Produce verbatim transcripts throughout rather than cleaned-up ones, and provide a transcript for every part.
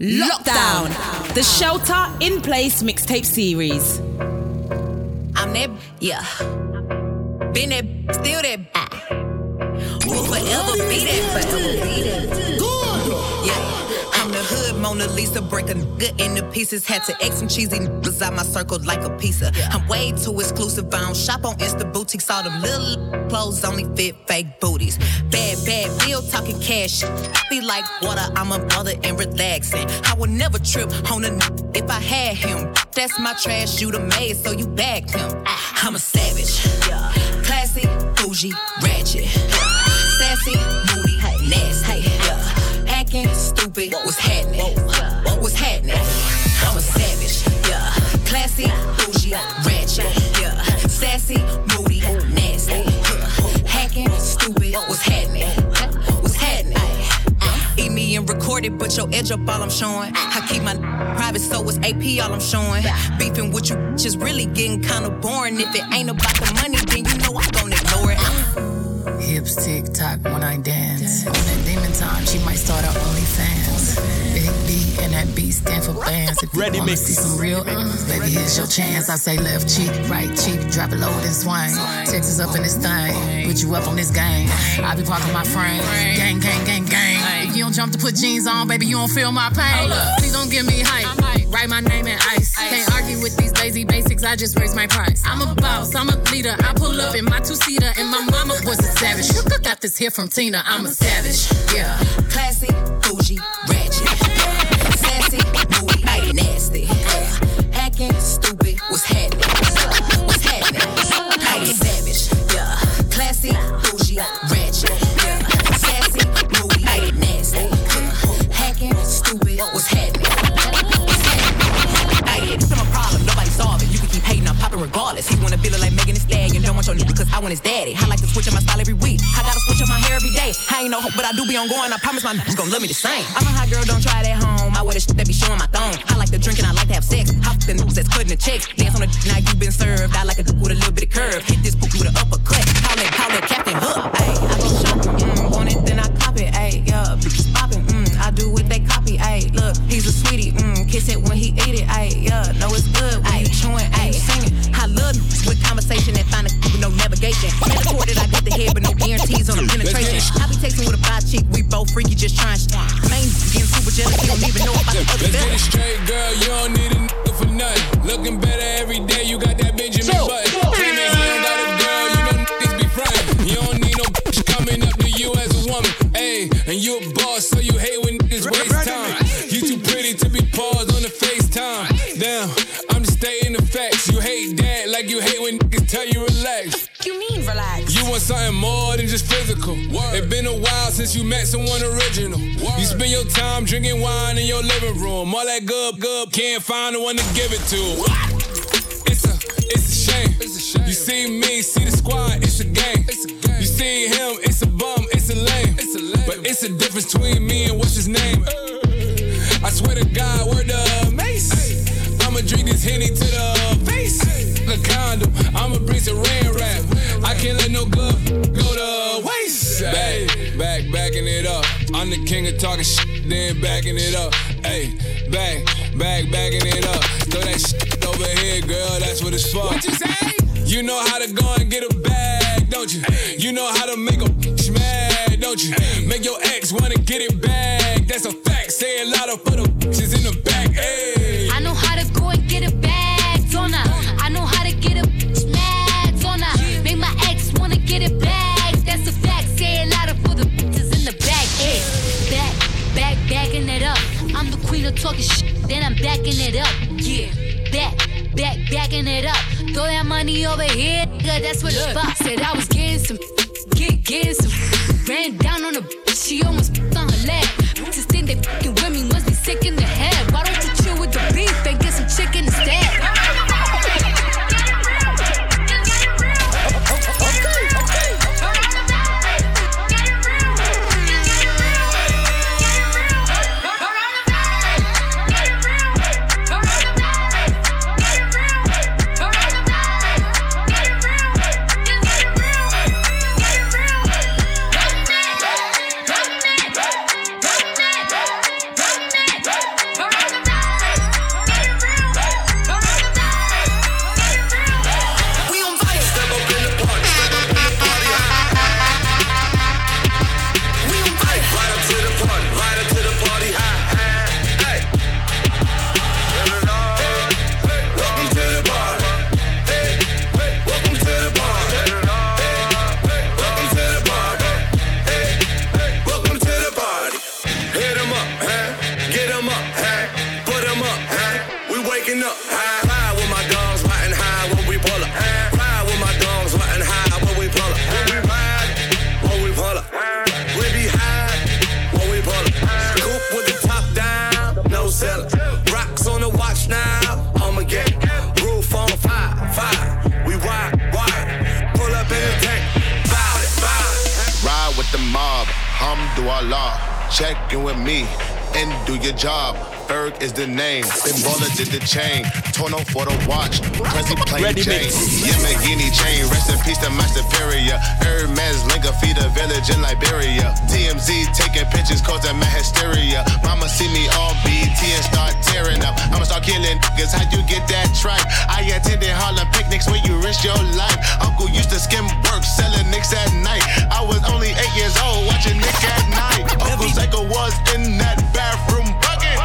Lockdown, the Shelter in Place mixtape series. I'm there, yeah. Been there, still there. Will forever be there, forever be there. Yeah, I'm the hood Mona Lisa, breaking good into pieces. Had to X some cheesy niggas out my circle like a pizza. I'm way too exclusive. I don't shop on Insta boutiques. All them little clothes only fit fake booties. Bad, bad, feel talking cash. Be like water, I'm a mother and relaxing. I would never trip on a n- if I had him. That's my trash, you the maid, so you bagged him. I'm a savage, classy, bougie, ratchet, sassy, moody, nasty, hacking, stupid. What's happening? What was happening? I'm a savage, classy, bougie, ratchet, sassy, moody, nasty, hacking, stupid. What's happening? What's happening? Eat me and record it, but your edge up all I'm showing. I keep my private, so it's A P all I'm showing. Beefing with you just really getting kinda boring. If it ain't about the money, then you know I'm gonna ignore it. Hips tick tock when I dance. On that demon time, she might start her OnlyFans. Big D and that B stand for bands. If you Ready wanna mix. See some real, mm, baby, here's your chance. I say left cheek, right cheek, drop it low and swing. Texas up in this thing, put you up on this game. I be parking my frame, gang, gang, gang, gang. You don't jump to put jeans on, baby, you don't feel my pain. Please don't give me hype, hype. Write my name in ice. ice Can't argue with these lazy basics, I just raise my price. I'm a boss, I'm a leader, I pull up in my two-seater. And my mama was a savage, you could got this here from Tina. I'm a savage, yeah. Classy, bougie, ratchet, sassy, moody, nasty, hacking, stupid, what's happening? What's happening? I'm a savage, yeah. Classy, bougie, ratchet, sassy, moody, nasty, hacking, stupid, what's happening? Hey, this is my problem, nobody solve it. You can keep hating, I'm popping regardless. He wanna feel it like Megan Thee Stallion. Don't want your nigga cause I want his daddy. I like to switch up my style every week. I gotta switch up my hair every day. I ain't no hope, but I do be on going. I promise my niggas gonna love me the same. I'm a hot girl, don't try it at home. I wear the shit that be showing my thong. I like to drink and I like to have sex. I fuck the niggas that's cutting the checks. Dance on the now you been served. I like a dick with a little bit of curve. Hit this poop with an uppercut. Call it, call it Captain Hook. Ayy, I go shopping, mm, want it, then I cop it. Ayy, yeah, bitches popping, mm, I do what they copy. Ayy, look, he's a sweetie, mm, kiss it when he eat it. Ayy, yeah, know it's good when you chewing, ayy, singing. I love niggas with conversation that find a with no navigation. Never thought that I got the head, but no guarantees on the penetration. I be texting with a five chick, we both freaky, just trying shit. Main getting super jealous, you don't even know about the other. Let's get it straight, girl, you don't need a nigga for nothing. Looking better every day, you got that Benjamin so, Button. So. Three minutes hand out of girl, you know niggas be frontin'. You don't need no bitch coming up to you as a woman. Ayy, and you a boss, so you hate when niggas waste time. You too pretty to be paused on the FaceTime. Damn, I'm just stating the facts. You hate that like you hate when niggas tell you relax. You mean relax? You want something more than just physical. It's been a while since you met someone original. Word. You spend your time drinking wine in your living room. All that good, good, can't find the one to give it to. What? It's a, it's a shame. It's a shame. You see me, see the squad, it's a game. It's a game. You see him, it's a bum, it's a lame. It's a lame. But it's a difference between me and what's his name. I swear to God, we're the mace. I'ma drink this Henny to the face. The condom, I'ma bring some red rap. I can't let no glove go to waste. Back, back, backing it up. I'm the king of talking shit, then backing it up. Hey, back, back, backing it up. Throw that shit over here, girl, that's what it's for. What you say? You know how to go and get a bag, don't you? You know how to make a bitch mad, don't you? Make your ex wanna get it back, that's a fact. Say a lot of for the bitches in the back, ayy. I know how to go and get a bag, don't I? I know how to get a bitch mad, don't I? Make my ex wanna get it back, that's a fact. Say a lot of for the bitches in the back, ayy. Back, back, backing it up. I'm the queen of talking shit, then I'm backing it up, yeah. Back, back, backing it up. Throw that money over here, nigga, that's what it's about. Said I was getting some, get, getting some. Ran down on a bitch, she almost on her leg. Bitches think they fucking with me, must be sick in the head. Why don't you chill with the beef and get some chicken instead? 'em up, huh? Put 'em up, huh? We waking up, high, high with my dogs, riding high when we pull up. High with my dogs, riding high when we pull up. We ride when we pull up. We be high when we pull up. Scoop with the top down, no cellar. Rocks on the watch now, I'ma get it. Roof on fire, fire. We wide, wide. Pull up in the tank, bow it, bow it. Ride with the mob, Alhamdulillah. Check in with me and do your job. Berg is the name. Been baller did the chain. Torn off for the watch. Crazy playing chain. Yamagini chain. Rest in peace to my superior. Hermes linga feed a village in Liberia. T M Z taking pictures causing my hysteria. Mama see me on B T and start tearing up. I'ma start killing niggas. How you get that tripe? I attended Harlem picnics where you risk your life. Uncle used to skim work selling nicks at night. I was only eight years old watching Nick at night. Uncle Psycho was in that bathroom bucket.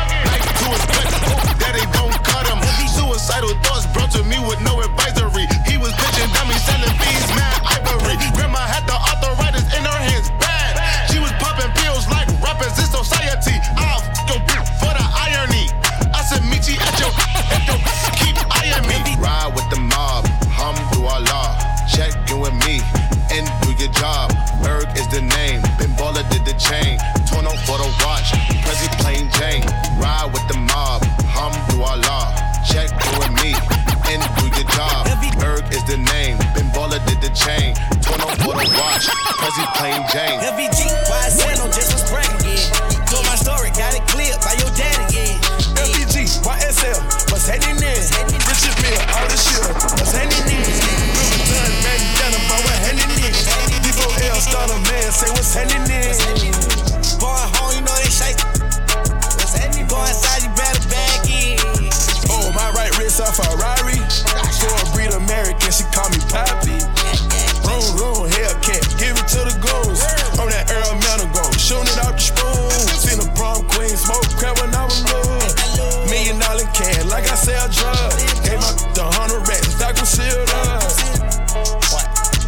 Daddy don't cut him. Suicidal thoughts brought to me with no advisory. He was bitching dummies, selling bees, mad ivory. Grandma had the arthritis in her hands, bad. She was popping pills like rappers in society. I'll f*** your bitch for the irony. I said meet you at your if your bitch keep eyeing me. Ride with the mob, Alhamdulillah. Check in with me and do your job. Berg is the name, been baller did the chain. Torn on for the watch, Prezi plain Jane. Ride with the mob, Alhamdulillah. Check with me and do your job. Berg is the name, been baller did the chain. Torn on for the watch, Prezi plain Jane. Heavy G, why I said no just was bragging, yeah. Told my story, got it cleared by your daddy, yeah. F B G, Y S L, what's hanging in? Richard Mill, all this shit, what's hanging in? River Dunn, Mac Dunham, boy, what's hanging in? Devo L, Starter Man, say what's hanging in? Going home, you know they shake. What's hanging in? Go inside, you better back in. Oh, my right wrist, a Ferrari. For a breed American, she call me Poppy. Room, room, Hellcat, give it to the ghost. On that Earl Mountain Grove, shooting it out the spoon. Seen a prom queen, smoke crap when I was low. Million dollar can, like I sell drugs. Gave my the hundred racks, Doctor sealed up.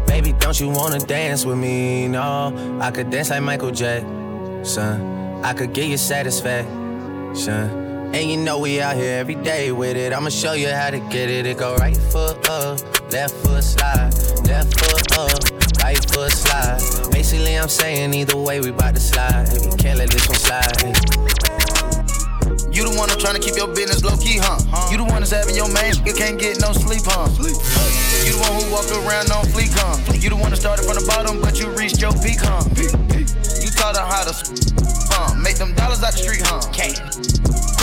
Baby, don't you wanna dance with me? No, I could dance like Michael Jackson. I could get you satisfaction. And you know we out here every day with it. I'ma show you how to get it. It go right foot up, left foot slide. Left foot up, right foot slide. Basically I'm saying either way we bout to slide. You can't let this one slide. You the one I'm trying to keep your business low-key, huh? You the one that's having your main, you can't get no sleep, huh? You the one who walk around on fleek, huh? You the one that started from the bottom but you reached your peak, huh? You taught her how to... Huh, make them dollars out the street, huh? Can't.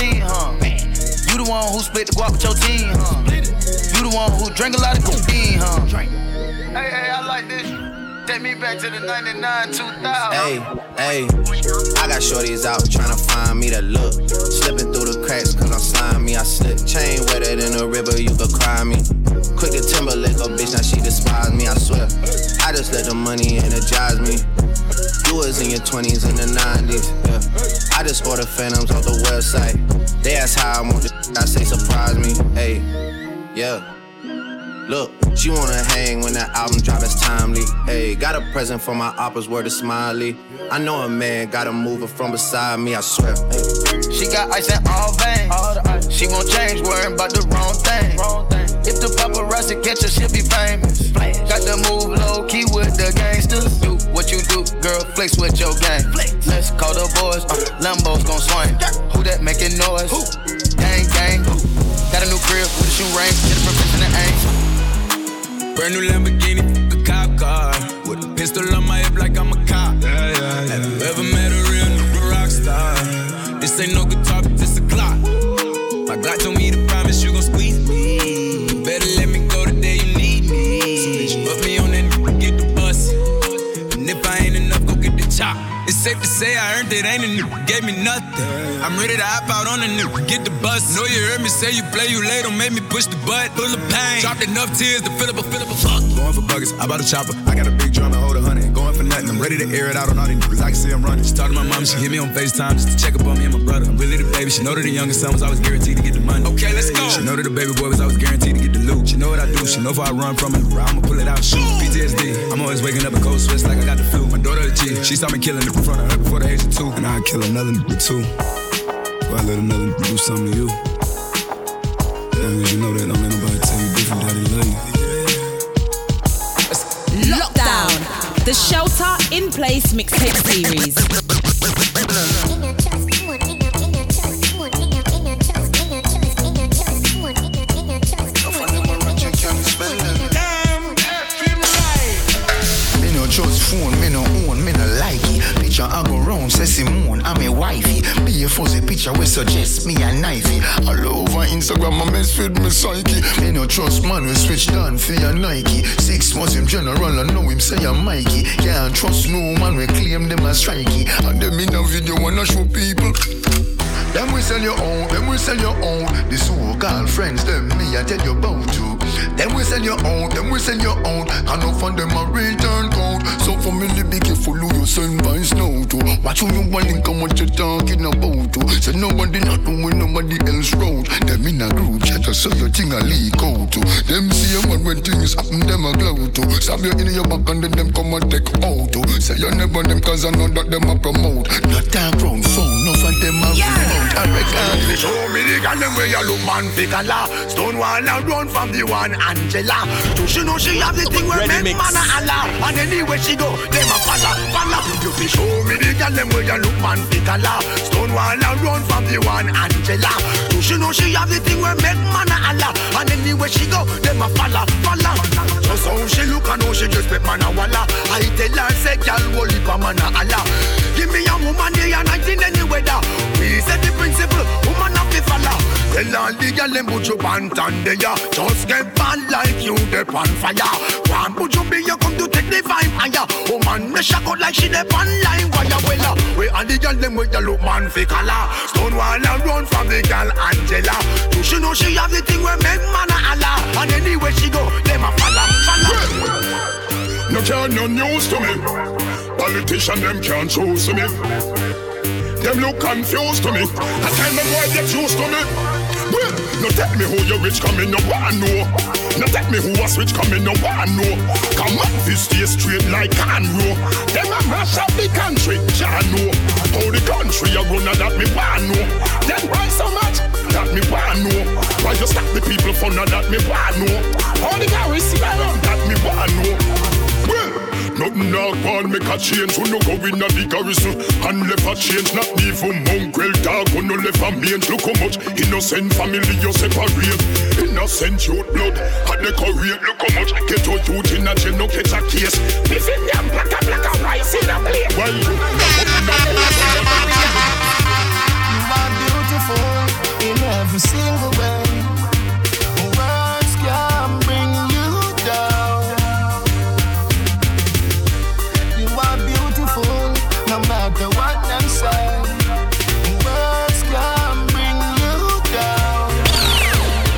See, huh? Man. You the one who split the guap with your team, huh? You the one who drank a lot of cocaine, huh? Drink. Hey, hey, I like this. Take me back to the ninety-nine, two thousand. Hey, hey, I got shorties out tryna find me the look. Slipping through the cracks cause I'm slimy. I slip chain wetter than a river, you could cry me. Quick to Timberlake, a bitch, now she despise me, I swear. I just let the money energize me. You was in your twenties and the nineties, yeah. I just order Phantoms off the website. They ask how I want the I say surprise me, hey, yeah. Look, she wanna hang when that album drop, it's timely. Hey, got a present for my oppa's word of smiley. I know a man got a mover from beside me, I swear. Hey. She got ice in all veins. All the ice. She won't change, worrying about the wrong thing. Wrong thing. If the paparazzi catch her, she'll be famous. Flash. Got to move low key with the gangsters. Do what you do, girl, flex with your gang. Flex. Let's call the boys, uh, Lambo's gon' swing. Yeah. Who that making noise? Who? Gang, gang. Who? Got a new crib with a shoe range, different in the aim. Brand new Lamborghini, a cop car. With a pistol on my hip like I'm a cop. Yeah, yeah, yeah. Have you ever met a real new rock star? This ain't no guitar, but this a clock. My Glock told me to promise you gon' squeeze me. You better let me go the day you need me. So bitch, put me on that and get the bus. And if I ain't enough, go get the chop. It's safe to say I earned it, ain't a nigga gave me nothing. I'm ready to hop out on a nigga, get the bus. Know you heard me say you play, you late, don't make me push the butt. Full of pain, dropped enough tears to fill up a, fill up a fuck. Going for buggers, I bought a chopper, I got a big drum to hold a hundred. Going for nothing, I'm ready to air it out on all these niggas, I can see I'm running. She talked to my mom, she hit me on FaceTime just to check up on me and my brother. I'm really the baby, she know that the youngest son was always guaranteed to get the money. Okay, let's go. She know that the baby boy was always guaranteed to get the loot. She know what I do, she know if I run from it, I'ma pull it out, shoot. P T S D, I'm always waking up in cold sweats like I got the flu. My daughter a G, she saw me killing it in front of her before the age of two. And I'd kill another nigga too. Why let another nigga do something to you? Damn, you know that don't let nobody tell you different, daddy love you. Lockdown, the shelter in place mixtape series. Damn, everything right. Me no trust phone, me no own, me no like it. I go round, say Simone, I'm a wifey. Be a fuzzy picture, we suggest me a knifey. All over Instagram, I mess with me psyche. Me no trust man, we switch down for your Nike. Six months him general, I know him say I'm Mikey. Can't trust no man, we claim them as strikey. And them in a video wanna show people. Them we sell your own, them we sell your own. The so-called friends, them me I tell you about to. Them we sell your own, them we sell your own. And no fun them a return code. So for me, be careful who you send by snow to. Watch who you want and come what you talking about to. Say nobody not knowing nobody else road. Them in a group chat, so your thing a leak out to. Them see a man when things happen, them a glow to. Stab you in your back and then them come and take out to. Say you never them cause I know that them a promote. Not that wrong phone, no for them a yeah. Remote. I reckon they show me the gun them where you look man pick a la. Stone wall and run from the one. Angela, do she know she have the thing where men man a Allah? And anywhere she go, them a falla, falla. You fi show me the girl them where you look man pick a la. Stone wall a run from the one Angela. Do she know she have the thing where men man a Allah? And anywhere she go, them a falla, falla. Just how she look and how she just bet man a walla. I tell her say girl wall lipa man a Allah. Give me a woman day and night in any weather. We set the principle, woman a fi falla. Tell all the girl them put you pant on there, just get back. Like you, the pan fire. One put you be, you come to take the vibe higher. Oh man, me shack out like she the pan line wire wella. We and the girl them with the look man fi color. Stone wall and run from the girl Angela. Do she know she have the thing where men man a Allah? And anywhere she go, them a falla, falla. No care no news to me. Politician them can't choose to me. Them look confused to me. I tell them why they choose to me. Well, no tell me who you rich coming up, I know. No tell me who a switch coming up, I know. Come on, this stay straight like can row. Them a mash up the country, I know. How the country a gonna that me I know. Then why so much? That me I know. Why you stop the people for now that me I know. All the guys see around that me I know. Well. Nothing not born make a change. Who no go in a the garrison and left a change. Not even mongrel dog who no left a mange. Look how much innocent family you separate. Innocent youth blood had the career. Look how much get your youth in a jail no get a case. If in them black a black a rice in a plate. Well, you are beautiful in every single way. Words can bring you down. No matter what them say, words can bring you down.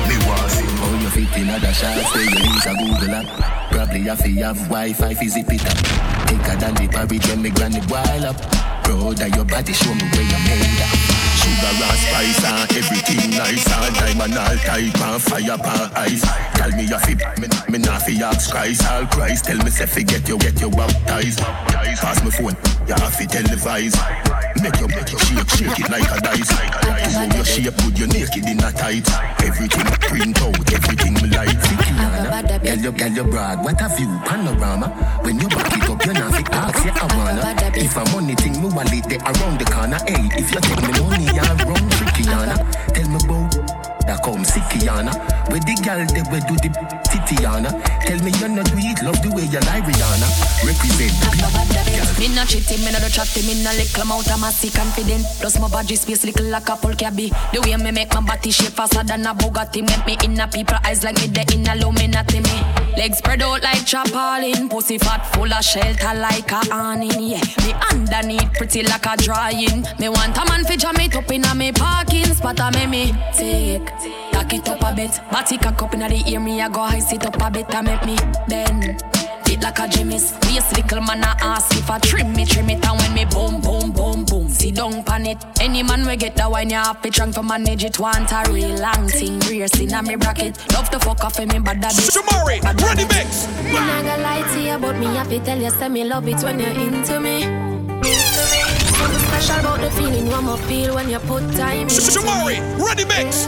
Me want see how you fit in other shots. Say you use a Google app. Probably have to have Wi-Fi fi zip it up. Take a dandy parry when me granny boil up. Brother, your body show me where you made up. Sugar and spice and everything nice. And diamond all type and fire and ice. Tell me you fit, me, me not fi ask Christ. All Christ tell me say forget you, get you baptized. Pass me phone. You have to televise. Make your make your shake, shake it like a dice. How your shape put your naked in a tight. Everything print out, everything light. Tell your tell your broad, what a view panorama. When you back it up, you're not fit ask your awana. If I'm on anything, me wallet they around the corner. Hey, if you take me money, I'm wrong tricky, Yana. Tell me about that come sicky, Yana. Where the girl they will do the Titiana. Tell me you're not weak, love the way you lie, Rihanna. Represent the people. Me not cheating, me not chatting, me not lick, I'm out of my sick confident. Plus my body space little like a pole cabby. The way me make my body shape faster than a Bugatti. Make me in a people eyes like me, they in a low, me not in me. Legs spread out like chapalin, pussy fat full of shelter like a awning, yeah. Me underneath pretty like a drying. Me want a man fi jam it up in a me parking spot a me me take. Tack it up a bit, body cock up in a the ear me. I go high sit up a bit and make me bend. Fit like a gymnast, waist little man a ask if I trim me, trim it. And when me boom, boom, boom, boom, sit down pan it. Any man we get the wine, you have to drunk for manage it. Want a real long thing, rear sin on me bracket. Love to fuck off in me bad daddy. Shamari, ready mix. Me not gonna lie to you, but me have to tell you, say me love it when you're into me. Something special about the feeling one more feel when you put time in. Shamari, ready mix.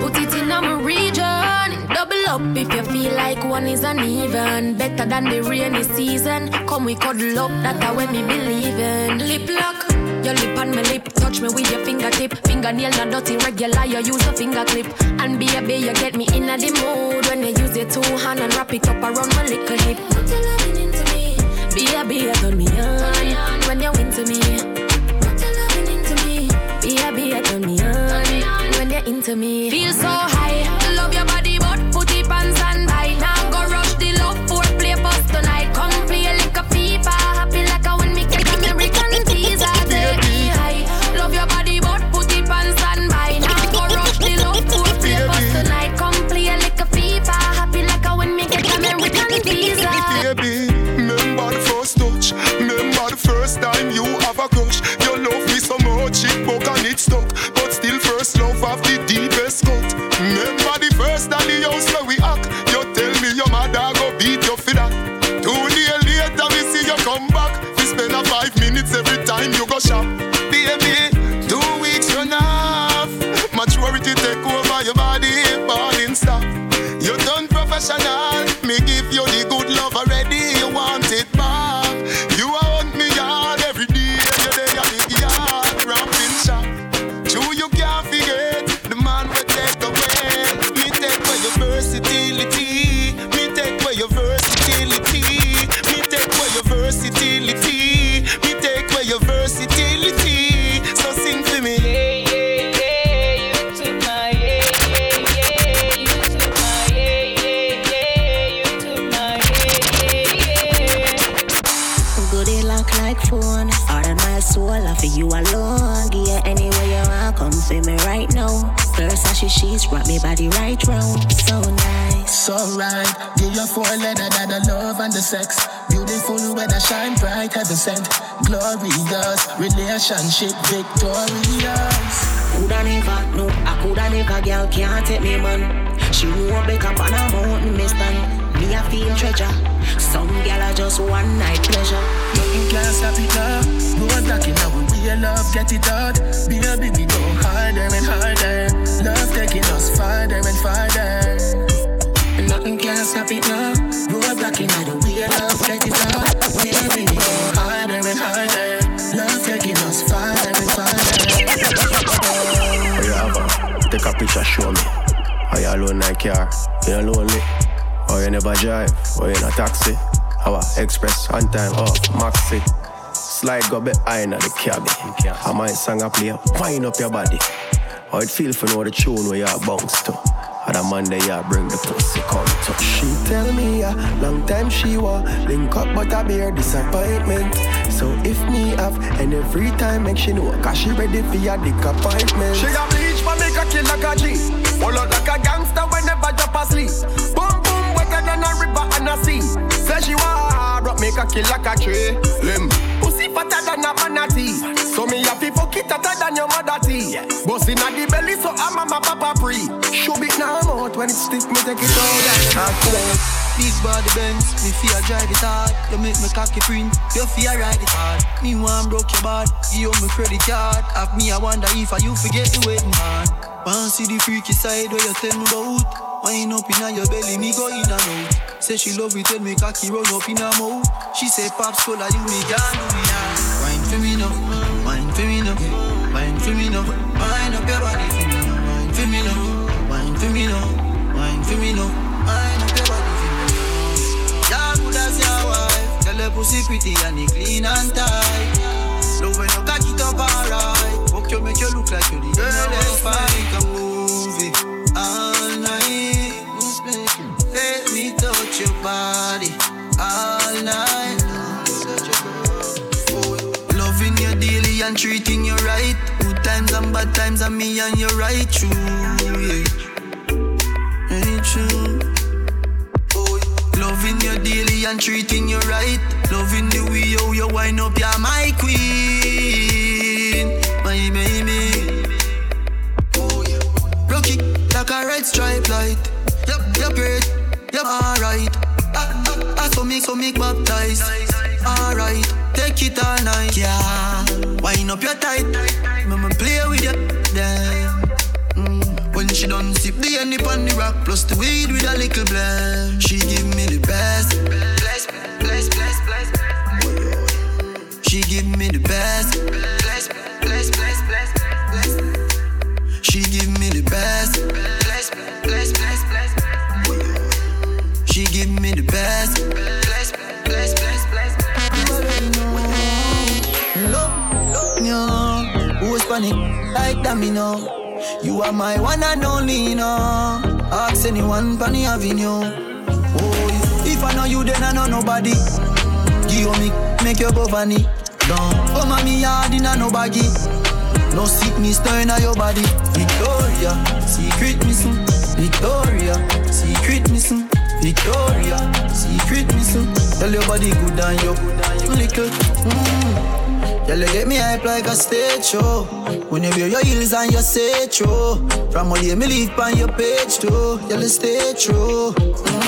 Put it in my region. Double up if you feel like one is uneven. Better than the rainy season. Come we cuddle up, that's how me believe in. Lip lock, your lip on my lip. Touch me with your fingertip. Fingernail not dirty, regular, you use a finger clip. And baby, you get me in the mood when you use your two hand and wrap it up around my little hip. Put your loving into me. Baby, you turn me on when you're into me. Put your loving into me. Baby, you turn me on when you're into me. Feel so high, love your body. She's brought me body right round, so nice. So right, give your four letter that the love and the sex. Beautiful weather, shine bright, heaven sent. Glorious, relationship victorious. Coulda never, no, I coulda never, girl can't take me man. She won't pick up on a mountain, miss time. Me I feel treasure, some girl are just one night pleasure. You can't stop it up. No attacking now with real love, get it out. Baby, we go harder and harder. Love taking us farther and farther. Nothing can stop it now. No attacking now with real love, get it out. Baby, we go harder and harder. Love taking us farther and farther. You have a, take a picture, show me. Are you alone in a car? You lonely? Or you never drive? Or you in a taxi? Our express on time off maxi. Slide go behind the cabby. I might song a play, wind up your body. How it feel for know the tune where you bounce to. And a man there you bring the pussy come to. She tell me a uh, long time she wa link up but I be her disappointment. So if me have any free time make she know cause she ready for your dick appointment. She a bleach but make a kill like a G. Pull out like a gangster whenever drop asleep. Boom boom wetter than a river and a sea. Say she want rock make a kill like a tree. Limb pussy fatter than a manatee. So me happy fuck it hotter than your mother tea. Boss in the belly so I'm a papa pre. Shoot it now out when it stick me take it out. Big body bends, me fear drive it hard. You make me cocky print, you fear ride it hard. Me want broke your bad, you owe me credit card. Have me I wonder if I you forget the wedding man. Want see the freaky side where you tell me about. Wine up in your belly, me go in and out. Say she love it, tell me cocky roll up in her mouth. She say pops cola, you me can't do me now. Wine for me now, wine for me now, wine for me now. Wine up your body for me now, wine for me now, wine for me now, wine for me now, wine up your body. pussy pretty and it clean and tight. Love when you catch it up alright. Fuck you, make you look like you the girl that's fine. Come movie all night. Let me touch your body all night. Loving you daily and treating you right. Good times and bad times and me and you right true, yeah. Ain't true. Loving you daily and treating you right. Loving the way how you wind up, you're my queen, my baby. Oh, yeah. Rock it like a red stripe light. Yup, yup, red, yup, alright. Ah, ah, ah, so make, so make baptized. Alright, take it all night. Yeah, wind up your tight. Mama play with you, damn. When she done sip the end up on the rock, plus the weed with a little blend. She give me the best. Bless, bless, bless, bless, bless. She give me the best. Bless, bless, bless, bless, bless. She give me the best. Bless, bless, bless, bless, bless. She give me the best. Bless, bless, bless, bless, bless. Love, no, who's funny? Like that me know. You are my one and only, you know. Ask anyone for the avenue. Oh, if I know you, then I know nobody. Give me, make your go vanny. Don't come at me hard in a no baggy. No sickness turn on your body. Victoria, secret missing. Victoria, secret missing. Victoria, secret missing. Tell your body good and you little. Mm. Y'all get me hype like a stage show. When you wear your heels and your say true. From all you me leave on your page too. Y'all stay true. Mm.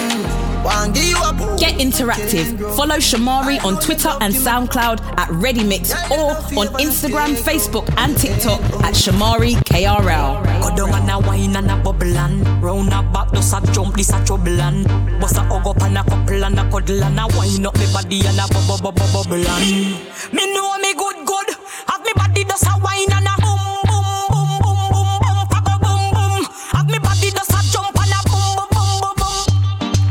Get interactive. Follow Shamari on Twitter and SoundCloud at ReadyMix or on Instagram, Facebook and TikTok at Shamari K R L. Go down and a wine and a bubble and round a back, does a jump, this a trouble and bust a hug up and a couple and a cuddle and a wine up me body and a bubble bubble bubble and me know me good good, have me body does a wine and a boom boom boom boom boom boom papa boom boom, have me body does a jump and a boom boom boom boom.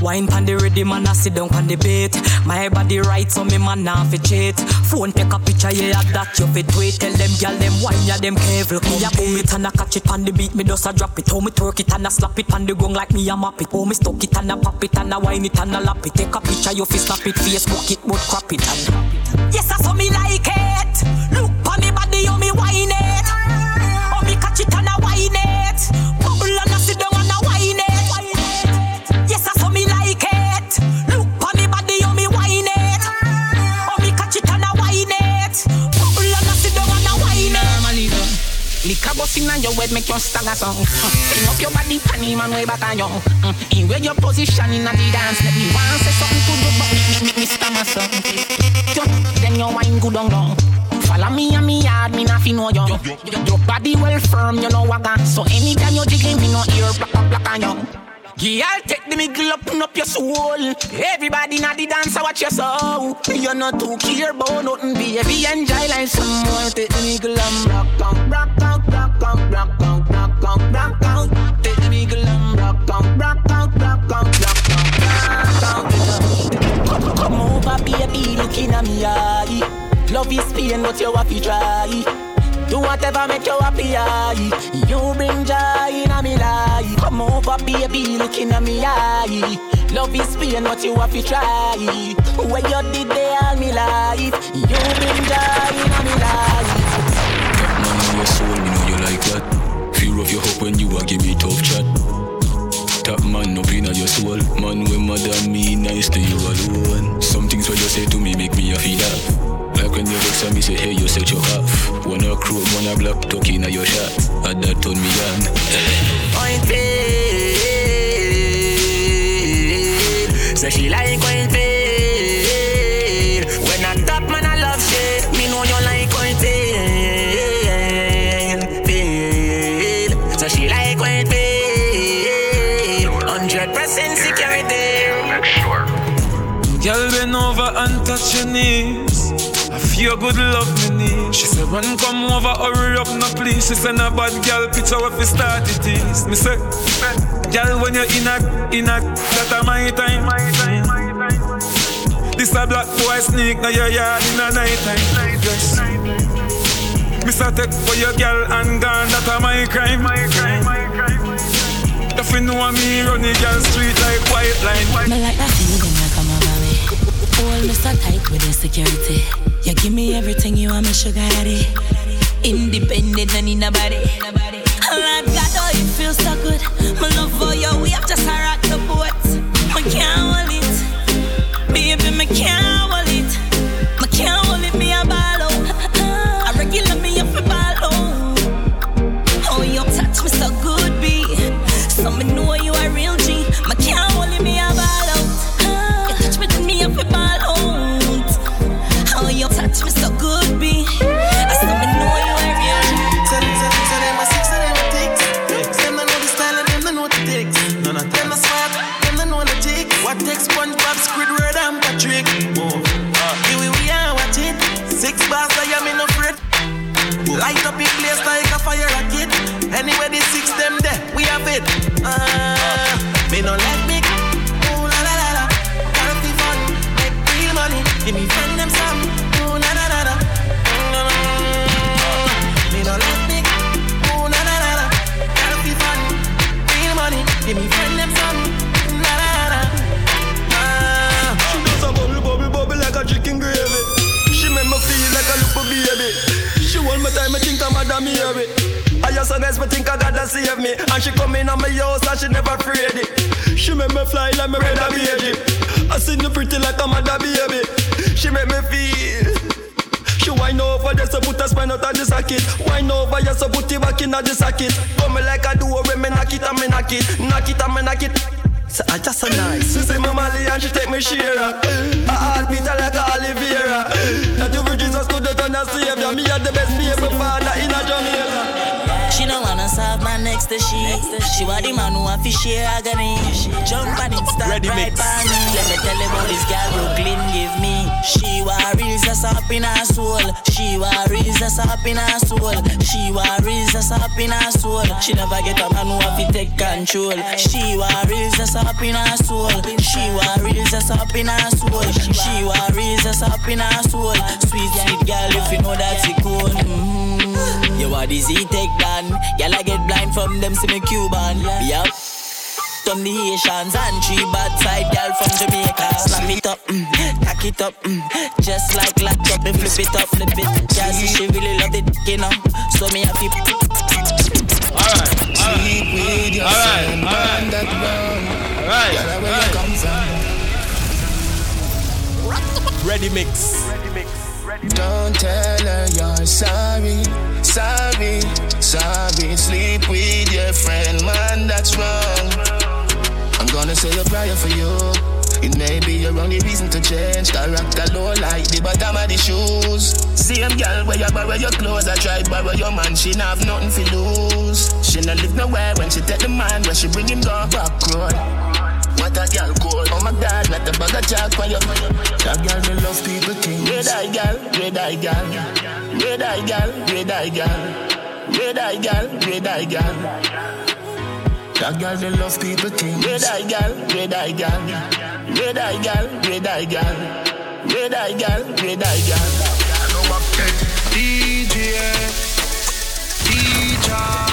Wine pan the ready man a sit down pan the bait, my body right so me man a fi cheat. Phone take a picture, yeah, that you fit tweet. Tell them, y'all, them wine, yeah, them careful. Me a boom it and a catch it on the beat. Me does a drop it, oh, me twerk it and a slap it on the gong like me a map it. Oh, me stuck it and a pop it and a wine it and a lap it. Take a picture, you fi snap it, Facebook it, but crap it and yes, that's how me like it. Look on me body, oh, me wine it. Oh, me catch it and a wine it. Bubble and a sit down and a wine it. Yes, that's how me like it. Look on me body, oh, me wine it. Oh, me catch it and a liquor busting on your head make your stagger song. Bring up your body, panty man way back on you. In where your position in the dance, let me want say something to do, but me me me stammer song. Then your wine good on long. Follow me and me yard, me nothing know you. Your body well firm, you know what got. So anytime you jiggling, me no ear black up black on you. Girl, take the middle up, up your soul. Everybody na the dance, watch your soul. You're not too clear about nothing, baby. Enjoy life some more. Take the middle and rock out, rock out, rock out, rock out, rock out, rock out. Take the middle and rock out, rock out, rock out, rock out, rock out. Come over, baby, looking at me eye. Love is pain, but you have to try. Do whatever make you happy, aye. You bring joy in a me life. Come over, baby, looking at me eye. Love is pain, but you have to try. When you did they all me life, you bring joy in a me life. Got none in your soul, me know you like that. Fear of your hope when you are give me tough chat. Top man, no pain on your soul. Man, when mother me nice to you alone. Some things what you say to me make me a feel that. Like when you vex and me say, hey, you set your off. Wanna crew, wanna black, talking at your shot. And that told me on. Point pain. Say she like point pain. When I top man, I love shit. Me know you like point pain. Pain. Say she like point pain. one hundred percent security. Make sure. Girl, bend over and touch your knees. I feel good love me need. She said, run, come over, hurry up, no please. She said, a bad girl, picture what we start it is. Me say, girl, when you're in a, in a, that a my time. This a black boy sneak now your yard in a night time. Yes. Miss a take for your girl and gone, that a my crime. My crime, my crime, my crime. If you know me, run the girl street like white line. Me like that thing when I come over me. Hold me so tight with your security. You give me everything you want, me sugar daddy. Independent and in nobody. Lord God, oh, it feels so good. My love for you, we have just rocked the boat. I can't hold it. Baby, I can't hold it. I can't hold it, me a ball out. I regular me up a ball out. Oh, you touch me so good, B. So me know you a real G. I can't hold it, me a ball out. You touch me, then me up a ball out. Oh, you touch me so good, B. So me know you a real G. So, so, so them a six, so them a takes. Them that know the style and them that know the takes. Them a swap, them that know the takes. What takes one? Squidward and Patrick. Oh, uh, here we, we are, watch it. Six bars, I am in a fret. Light up in place like a fire rocket. Anyway, the six them there, we have it. Uh, me no let me. Ooh la la la la. Gotta be fun, make real money. Give me friend them some. Ooh na na na na. Me no let me. Ooh na na na na. Gotta be fun, real money. Give me friend them some. Chicken gravy. She make me feel like a little baby. She want me time, I think I'm mad at me. I just so nice, but think I gotta save me. And she come in on my house and she never afraid it. She make me fly like me red a baby. I see you pretty like a mad baby. She make me feel. She whine over just to put her spine out of the socket. Whine over just to put it back in the socket. Come like I do when me knock it and me knock it. Knock it and me knock it. So I just so nice. She say my Molly and she take me Shira. I heart beat her like a Oliveira. That you for Jesus could have done a savior. Me had the best baby father in a Jamaica. She don't wanna serve man next to she. She want the man who have to share agony. Jump on it, start ready right by me. Let me tell you about this girl Brooklyn give me. She want raise us up in her soul. She want raise us up in her soul. She want raise us up in her soul. She never get a man who have to take control. She want raise us up up in her soul. She wa raise us up in her soul. She wa raise us up in her soul. Sweet, sweet girl, if you know that's it cool. Mm-hmm. You are the Z-Tech Dan. Y'all I get blind from them semi-Cuban. Yup. From the Haitians and three bad side girl from Jamaica. Slap it up, mm, tack it up, mm, just like laptop, and flip it up, flip it. Just she really love the dick, you know. So me have to. Alright. Sleep with your son, burn that ground. Right, yeah, right. Ready mix. Ready mix. Ready mix. Don't tell her you're sorry, sorry, sorry. Sleep with your friend, man, that's wrong. I'm gonna say a prayer for you. It may be your only reason to change. Character low like the bottom of the shoes. Same girl where you borrow your clothes, I try borrow your man. She not have nothing to lose. She not live nowhere when she take the man. When she bring him down back road. What a girl cold, oh my God, not a bag of chalk for you. That girl will love people things. Red eye girl, red eye girl. Red eye girl, red eye girl. Red eye girl, red eye girl. That girl will love people things. Red eye girl, red eye girl. Red eye girl, red eye girl. Red eye girl, red eye girl. I know what pet D J, teacher.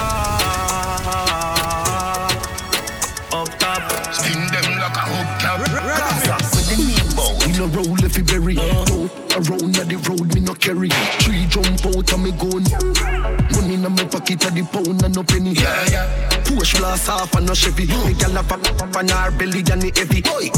Roll if you bury uh, no, around the road, me no carry. Three jump out and me gone. Money in my pocket at the pound and no penny. Yeah, yeah. Push blast off and no Chevy. Uh, me gyal a pop up and her belly and the heavy. Oi.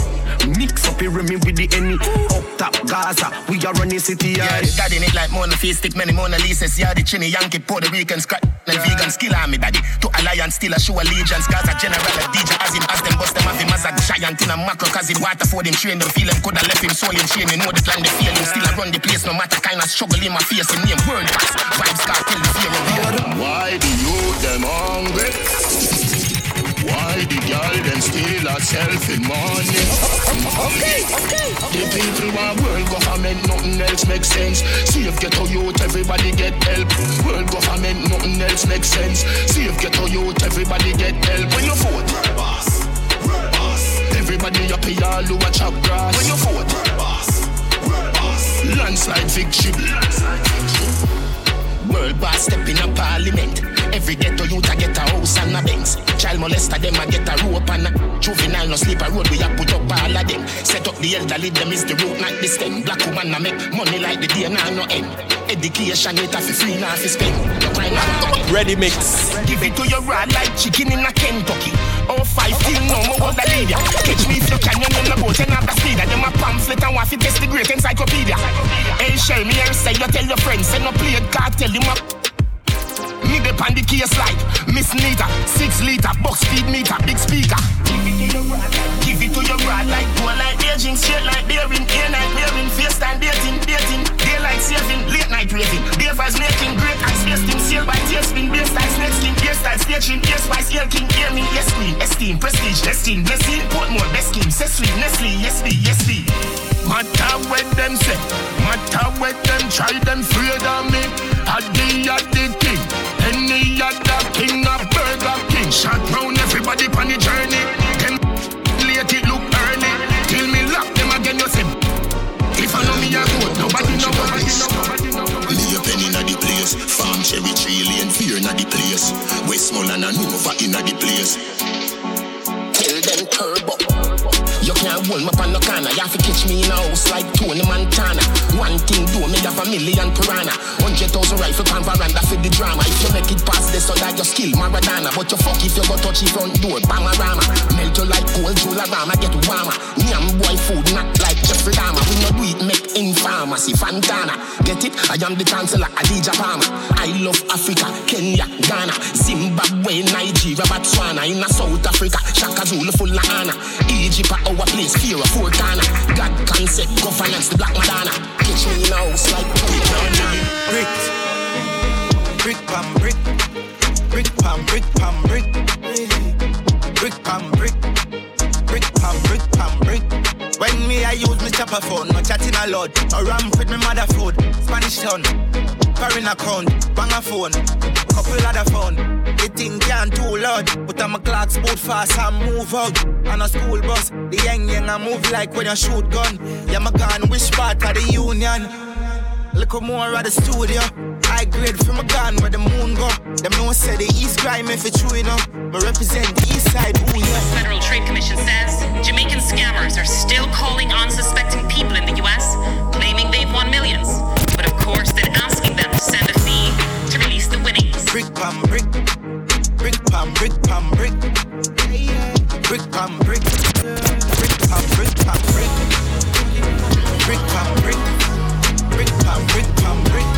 Mix up here me with the enemy. Uh, Up top Gaza, we are running city. Yeah, the daddy need like Mona Face, stick many Mona Lisa's. Yeah, the chinny Yankee, Puerto Rican, scratch. And yeah. Vegan skill army daddy. To alliance still a show allegiance. Gaza general a D J as him as them bust them have him as a giant in a macro. Cause him water for them train them feel him coulda left him. So in chain, you know the plan, they feel him. Still I run the place, no matter kind of struggle in my face. Him name world pass, vibes can't tell the fear of him. Why do you them hungry? Why the girl them steal herself in money? Okay, okay, okay. The people want world government, nothing else makes sense. See if get a youth, everybody get help. World government, nothing else makes sense. See if get a youth, everybody get help. When you vote, boss. Everybody up here, all over chop grass. When you vote, boss. big ship. World boss step in a parliament. Every ghetto youth a get a house and a Benz. Child molester them a get a rope and a juvenile no sleep a road. We a put up all of them. Set up the elderly, them is the root, not the stem. Black woman a make money like the day now no end. Education it a fi free now fi spend. No crime now. Ready mix. Give it to your raw like chicken in a Kentucky. Oh five thing no more what the leader. Catch me if you can, you know the boat and have the speeder. Them a pamphlet and want fi test the great encyclopedia. Hey Shell, me here say you tell your friends. Say no play God tell him up. Me the pan the case like Miss Nita, six liter, box speed meter, big speaker. Give it to your rod, give it to your rod like poor like aging, straight like daring, air night bearing, face time dating, dating, daylight saving, late night raving, day vibes making, great and spacing, sail by tailspin, base time snakeskin, air style staging, air spice, air king, air me, yes queen, esteem, prestige, destined, blessing, Portmore, best scheme, set sweet, Nestle, yes be, yes be. Matter what them say, matter what them try, them freedom me, Addy, Addy king, any other king of Burger King. Shot round everybody on the journey. Them late it look early. Till me lock them again you say. If I know me I go, nobody know, nobody know, nobody know. Lay a penny na the place. Farm cherry tree lane fear na the place. Westmoreland and Nova in na the place. Tell them turbo. You can't hold me up on the corner. You have to catch me in a house like Tony Montana. One thing do me have a million piranha. Hundred thousand rifle pan veranda for the drama. If you make it past this, so that you skill Maradona. But you fuck if you go touch the front door, Panorama. Melt you like cold Jolorama, get warmer. Nyam boy food not like Jeffrey Dahmer. We no do it make in pharmacy, Fontana. Get it? I am the chancellor, Adija Palmer. I love Africa, Kenya, Ghana, Zimbabwe, Nigeria, Botswana. In South Africa, Shaka Zulu full of Anna. Egypt, our place, fear of four corner. God concept, governance, the Black Madonna. Catch me in a house like brick, brick, pam, brick, brick, pam, brick, pam, brick, brick, pam, brick, brick, pam, brick, pam, brick. When me I use me chopper phone, no chatting a lot. I ram with me mother food, Spanish town, foreign account, banger phone, couple other phone. The thing can too loud. Put on my clocks, boot fast and move out. On a school bus, the young young I move like when you shoot gun. Yeah, my gun, which part of the union? Look more at the studio. High grade from my gun where the moon go. Them no say the east crime if it's true enough. But represent the east side, ooh yeah. The Federal Trade Commission says Jamaican scammers are still calling on suspecting people in the U S, claiming they've won millions. But of course, then asking them to send a fee to release the winnings. Brick, pam, brick. Brick pam brick pam brick, brick pam brick, brick pam brick pam brick, brick pam brick, brick pam brick pam brick,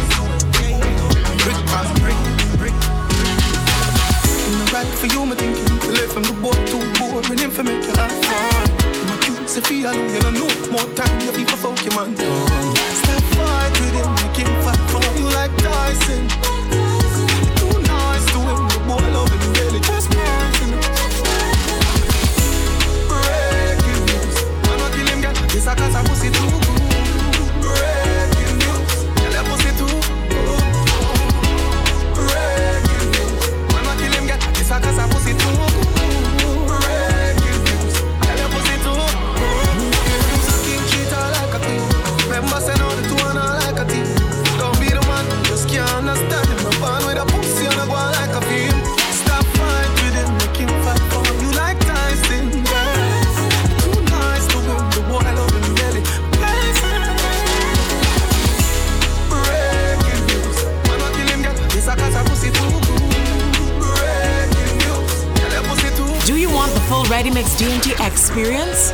brick pam brick brick. It's not right for you, me thinking to live from the boat too boring, and for me to have fun. My cute Sophia, you don't know more time you people folk you man. Step forward with him, make him fight for you like Tyson. Boy, I love it, really just breaking Breaking news. Man, I kill him, girl. This a cause I pussy too. Breaking news. Girl, I pussy too. Breaking news. Man, I kill him, girl. This a cause I pussy too. Breaking news. Girl, I pussy too. Use a king, treat her like a queen. Remember, say no, the two and all like a team. Don't be the man, just can't understand him. I'm fine with a pussy and I go like a fiend. Do you want the full ReadyMix D and T experience?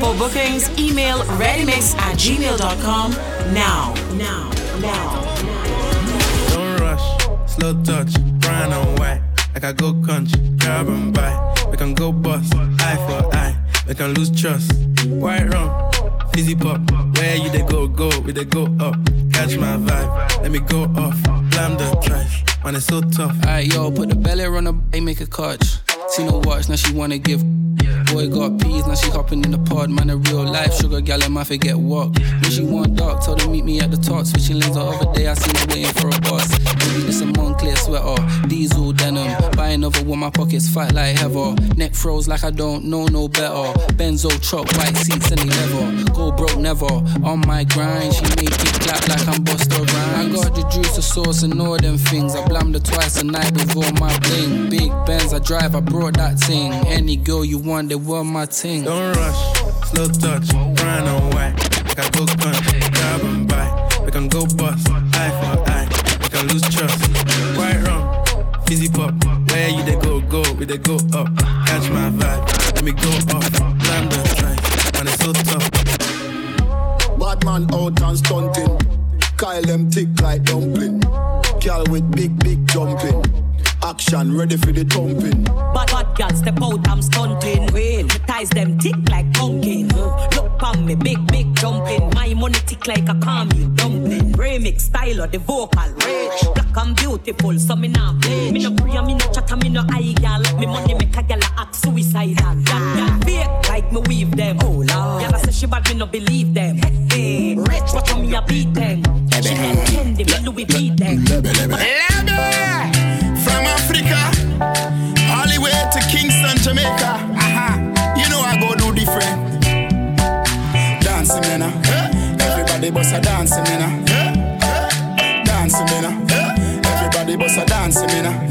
For bookings, email readymix at gmail dot com now. Now, now. Don't rush, slow touch, brown and white. Like I go country, grab and buy. We can go bust, eye for eye. We can lose trust, white rum, fizzy pop. Where you they go, go, we they go up. Catch my vibe, let me go off. Blam the trash, man it's so tough. Alright yo, put the belly on the b****, make a clutch. Seen her watch, now she wanna give. Boy got peas, now she hopping in the pod. Man a real life sugar gal, I might forget walk. When she want dark, told her meet me at the top. Switching lanes the other day, I seen her waiting for a boss. Maybe this a Moncler sweater, diesel denim. Buy another one, my pockets fat like heather. Neck froze like I don't know no better. Benzo truck, white seats and the leather. Go broke never. never. On my grind, she make it clap like I'm Busta Rhymes. I got the juice, the sauce and all them things. I blammed her twice a night before my bling. Big Benz I drive, I brought that thing. Any girl you want, they were my ting. Don't rush, slow touch, brown and white. I can go punch, grab and buy. We can go bust, eye for eye. We can lose trust, quite wrong. Fizzy pop, where you they go, go, we they go up. Catch my vibe, let me go up. Climb the drive, man it's so tough. Bad man out and stunting, Kyle them thick like dumpling. Girl with big, big jumping, action ready for the thumping. Bad, bad girl step out, I'm stunting. Well, ties them thick like pumpkin. Look on me, big, big jumping. My money thick like a commie dumpling. Remix style of the vocal rich. I'm beautiful, so me nah play. Me no pray, me no chat, me no eye, girl. Me money make a girl act suicidal. Girl fake like me weave them. Oh Lord, girl I say she bad, me no believe them. Hey, rich, watch how me a beat them. She intended me Louis beat them. From Africa, all the way to Kingston, Jamaica. Aha, you know I go do different. Dancing, man, everybody bust a dancing, man. Dancing, man. Everybody bust a dancing, man.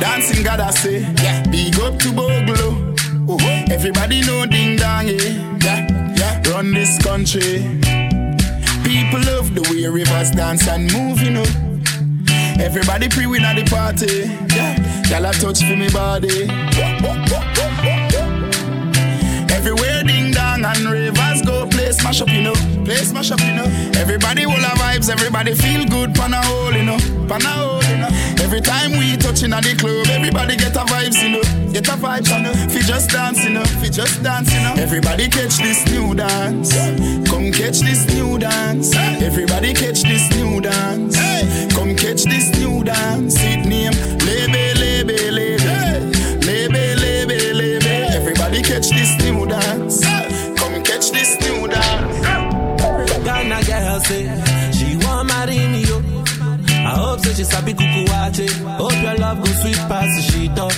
Dancing, God, I say. Yeah. Big up to Boglo. Uh-huh. Everybody know ding dong, eh? Yeah. Yeah. Run this country. People love the way rivers dance and move, you know. Everybody pre-win at the party. Yeah. Y'all a touch for me body. Everywhere ding dong and rivers go. Play smash up, you know. Play smash up, you know. Everybody will have vibes. Everybody feel good. Pana hole, you know. Pana hole, you know. Every time we touching at the club, everybody get a vibes, you know. Get a vibes, you know. Fi just dance, you know. Fi just dance, you know. Everybody catch this new dance. Come catch this new dance. Everybody catch this new dance. Come catch this new dance. It name Lebe, Lebe, Lebe, Lebe, Lebe, Lebe. Everybody catch this new dance. Catch this new dance. Ghana girl say she want marry me yo. I hope say she sabi kukuwache. Hope your love go sweet past the sheet up.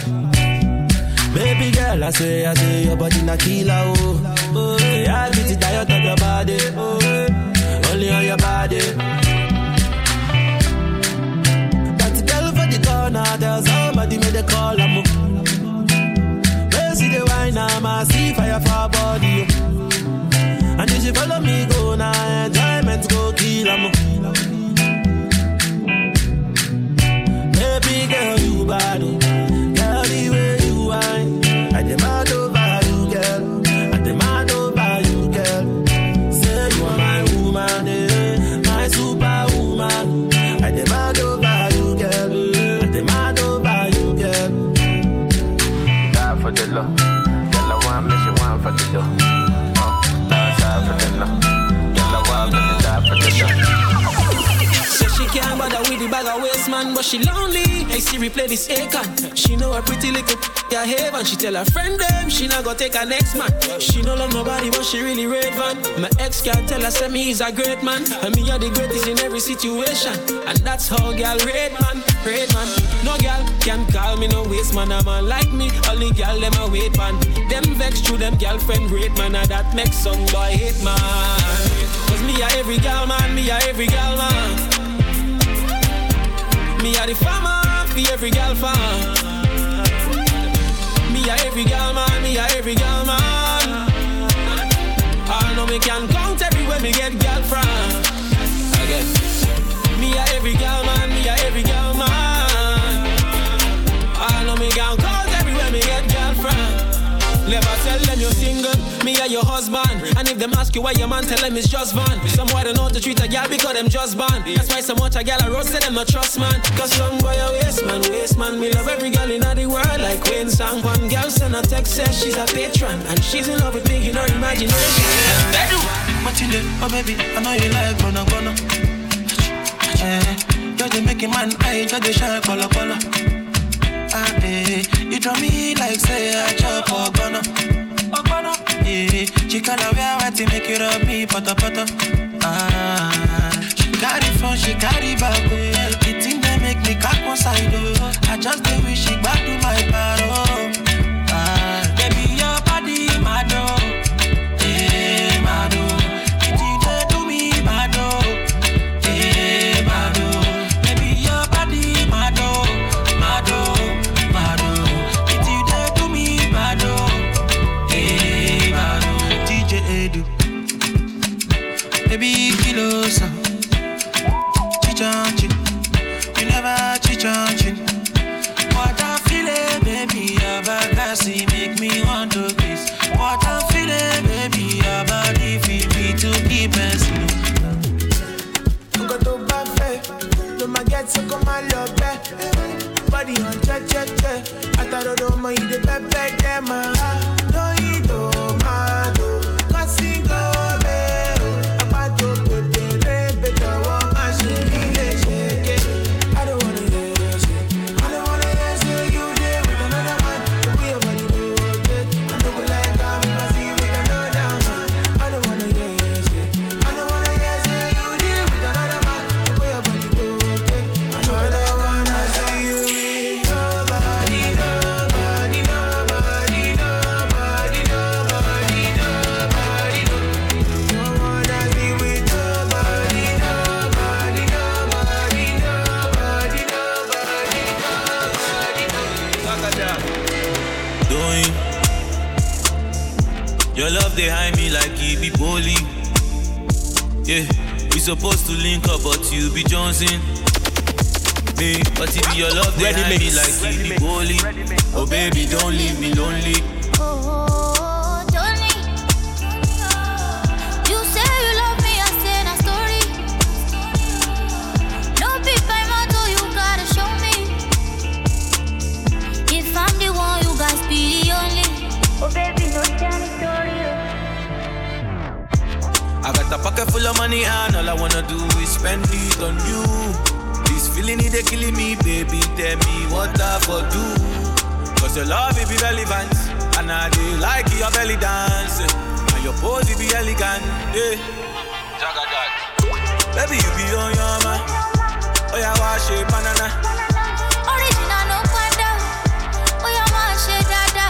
Baby girl I say I say your body na killer oh. Oh yeah, I get it out of your body. Oh, only on your body. That girl for the corner, there's somebody made a call I'm up. See the wine I'm see fire for body. Oh. And if she follow me, go now, nah, enjoyment go kill em. Baby girl, you bad, girl, the way you whine. I demand over you, girl. I demand over you, girl. Say you are my woman, eh? My superwoman. I demand over you, girl. I demand over you, girl. God for the love, girl, I want me, she want for the love. Can't bother with the bag of waste, man, but she lonely. Hey Siri, play this Akon. She know her pretty little yeah heaven. She tell her friend them she not gonna take her next man. She no love nobody, but she really red van. My ex girl tell her say me is a great man, and me are the greatest in every situation, and that's how girl red man, red man. No girl can call me no waste man. A man like me, only girl them a wait man. Them vex through them girlfriend rate man, and that makes some boy hate man. Cause me a every girl man, me a every girl man. Me a the farmer, for every girl farm. Me a every girl man, me a every girl man. I know me can count everywhere me get girl from. Again. Me a every girl man, me a every girl man. I know me can count everywhere me get girl from. Never tell them you're single. Me or your husband, and if them ask you why your man, tell them it's just van. Some boy don't know to treat a gal because them just ban. That's why so much a gal I road say them no trust man. Cause some boy a waste man, waste man. Me love every girl in the world like Wayne Sang. One girl send a text says she's a patron, and she's in love with me, you know imagination. Matilda, oh baby, I know you like gonna gonna. Eh, you're the making man, I you're the shark, color color. Ah, eh, you draw me like say I chop or gonna. Yeah, she got a way out to make it up me, pata pata. Ah, she got it from, she got it back. Well, the thing that make me cock one side. Oh, I just the wish she back to my battle. Ah, baby, your body, my dog. Yeah, my dog. baby kilo san. Chichanchin, you never chichanchin. What a feeling, baby, your bagassi make me want to kiss. What a feeling, baby, your body fit me to keep us. Go to buffet, no maggots, so come my love back. Body on check, check, check. I thought I don't mind the pepper, damn my. They hide me like he be bully. Yeah, we supposed to link up, but you be Johnson. Hey, but if your love they hide me like he be bully. Oh baby, don't leave me lonely. Oh, don't leave. You say you love me, I said a story. No big by motto, you gotta show me. If I'm the one, you guys be the only. Oh baby, no story. I got a pocket full of money and all I wanna do is spend it on you. This feeling it they killing me, baby. Tell me what I for do. Cause your love it be relevant. And I do like your belly dance. And your pose it be elegant. Yeah. Baby, you be on your man. Oh yeah, wash your banana. Original no wonder. Oh yeah, wash your dada.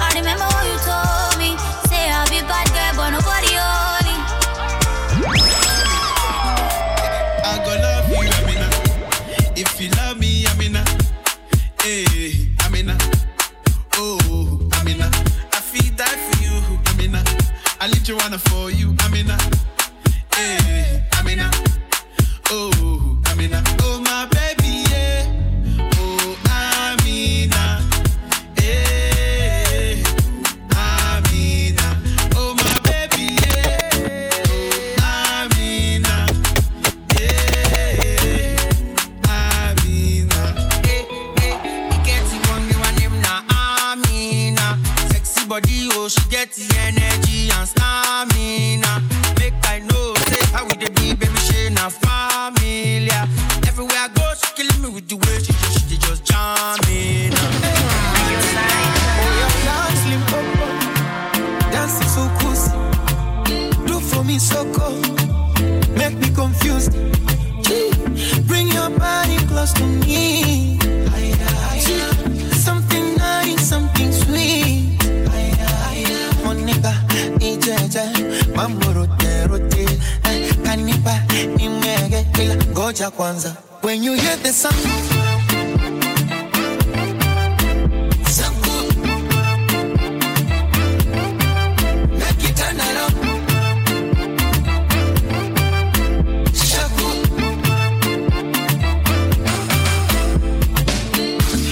I remember what you told me. Say I be bad girl, but nobody else. If you love me, Amina, hey, Amina, oh, Amina, I feel that for you, Amina, I need you wanna for you, Amina, hey, Amina, oh, Amina, oh my baby, yeah, oh Amina, hey, Amina, oh my baby, yeah, oh Amina, yeah. Body, oh, she get the energy and stamina. Make I know, say how we dey be, baby, she na familiar. Everywhere I go, she killing me with the way she just, she just jamming. Oh, your flower slim up, dancing so cool, do for me so cool, make me confused. Bring your body close to me. Something nice, something sweet. Monica, Ija, mambo rote rote, kanipa nimege kila goja kwanza. When you hear the sound, zangu, make it turn around, shaku.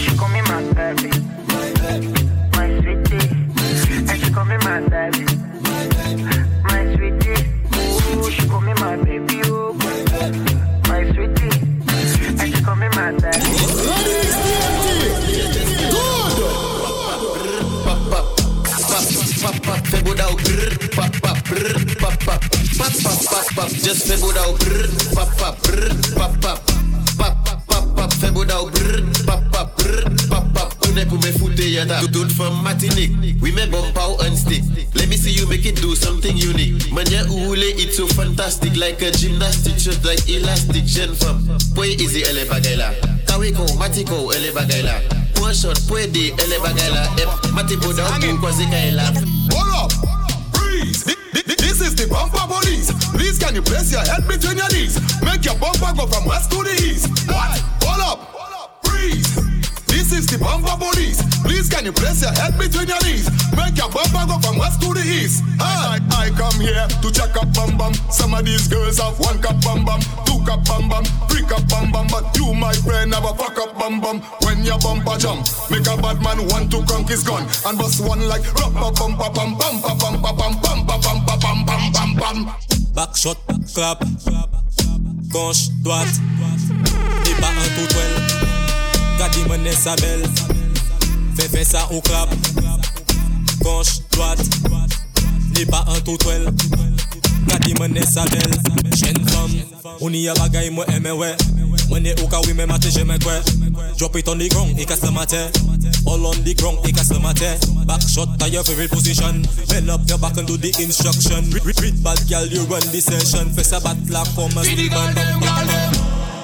She call me my baby, my baby, my sweetie. She call me my baby, my baby, my sweetie. Ooh, she call me my baby, oh, my baby, my sweetie. My sweetie. And she call me my baby. Good for Martinique, we make bump out and stick. Let me see you make it do something unique. Mania Ule, it's so fantastic, like a gymnastic, just like elastic, gen from. Poi easy, ele bagaila. Kawiko, Matiko, ele bagaila. One shot, poi de, ele bagaila. Matibo down, Kwazikaila. Hold up, breeze. This is the bumper police. Please, can you place your head between your knees? Make your bumper go from west to the east. What? Hold up, hold up, breeze. This is the bumper police. Please can you place your head between your knees? Make your bumper go from west to the east. I, I, I come here to check up bum bum. Some of these girls have one cup bam bam, two cup bam bam, three cup bam bam, but you, my friend, have a fuck up bam bam. When your bumper jump, make a bad man want to conk his gun and bust one like rubber bum bam bam bam bam bam bam bam bam bam bam bam bam. Backshot, clap, gauche, droite, et pas un tout twel. Gadi mener sa belle, fais fais ça au clap, gauche, droite, n'est pas un tout twel. Kati mene sa bel, jen fam. On y a bagay mwen eme we. Mene ouka we me mate je me kwe. Drop it on the ground, it cast the matter. All on the ground, it cast the matter. Back shot to your favorite position. Bend up your back and do the instruction. Read, read, bad girl, you run the session. Face a bad clock for me.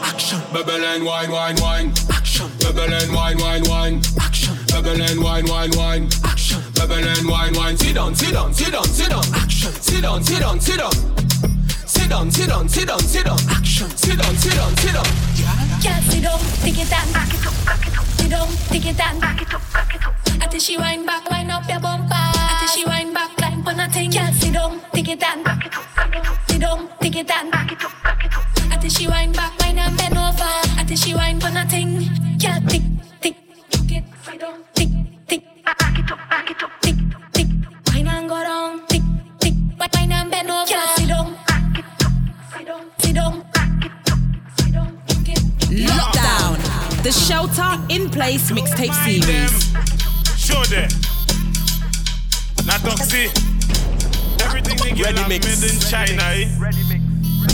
Action. Bubble and wine, wine, wine. Action. Bubble and wine, wine, wine. Action. Bubble and wine, wine, wine. Action. Bubble and wine, wine. Sit down, sit down, sit down, sit down. Action. Sit down, sit down, sit down. Sit down, sit down, sit down, sit down. Action. Sit down, sit down, sit down. Yeah, sit down, take it down, back it up, back it up. Sit down, take it down, back it up, back it up. Until she wind back, wind up your bumper. Until she wind back, climb on nothing. Yeah, sit down, take it down, back it up, back it up. Sit down, take it down, back it up, back it up. Until she wind back, wind and bend over. Until she wind for nothing. Yeah, tick, tick, tick, tick, tick. Back it up, back it up, tick, tick. Wind and go down, tick, tick. Wind and bend over. Yeah, sit down, back it up, sit down, sit down, back it up, sit down. Lockdown, the shelter in place mixtape series. Show them, not toxic. Everything they get like made in China, eh? Ready mix.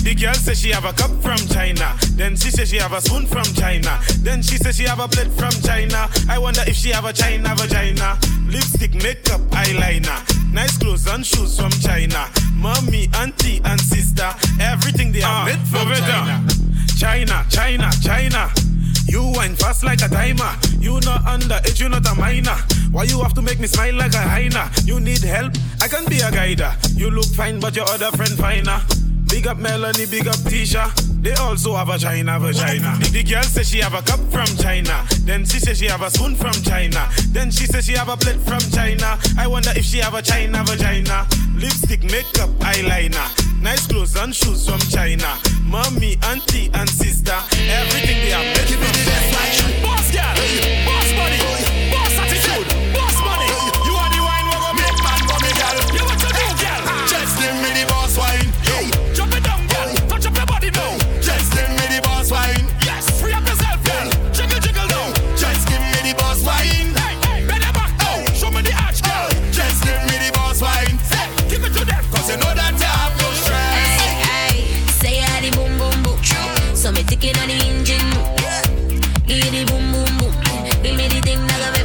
The girl says she have a cup from China. Then she says she have a spoon from China. Then she says she have a plate from China. I wonder if she have a China vagina. Lipstick, makeup, eyeliner. Nice clothes and shoes from China. Mommy, auntie and sister. Everything they are uh, made from China. China, China, China. You wine fast like a timer. You not underage, you not a minor. Why you have to make me smile like a hyena? You need help, I can be a guider. You look fine but your other friend finer. Big up Melanie, big up Tisha. They also have a China vagina. The, the girl says she have a cup from China. Then she says she have a spoon from China. Then she says she have a plate from China. I wonder if she have a China vagina. Lipstick, makeup, eyeliner. Nice clothes and shoes from China. Mommy, auntie and sister. Everything they are made from China. Boss girl, boss money, boss attitude, boss money. You are the wine where we make man for me, girl. You want to do, girl? Just give me the boss wine. Give me the engine, give me the boom boom boom, give me the thing that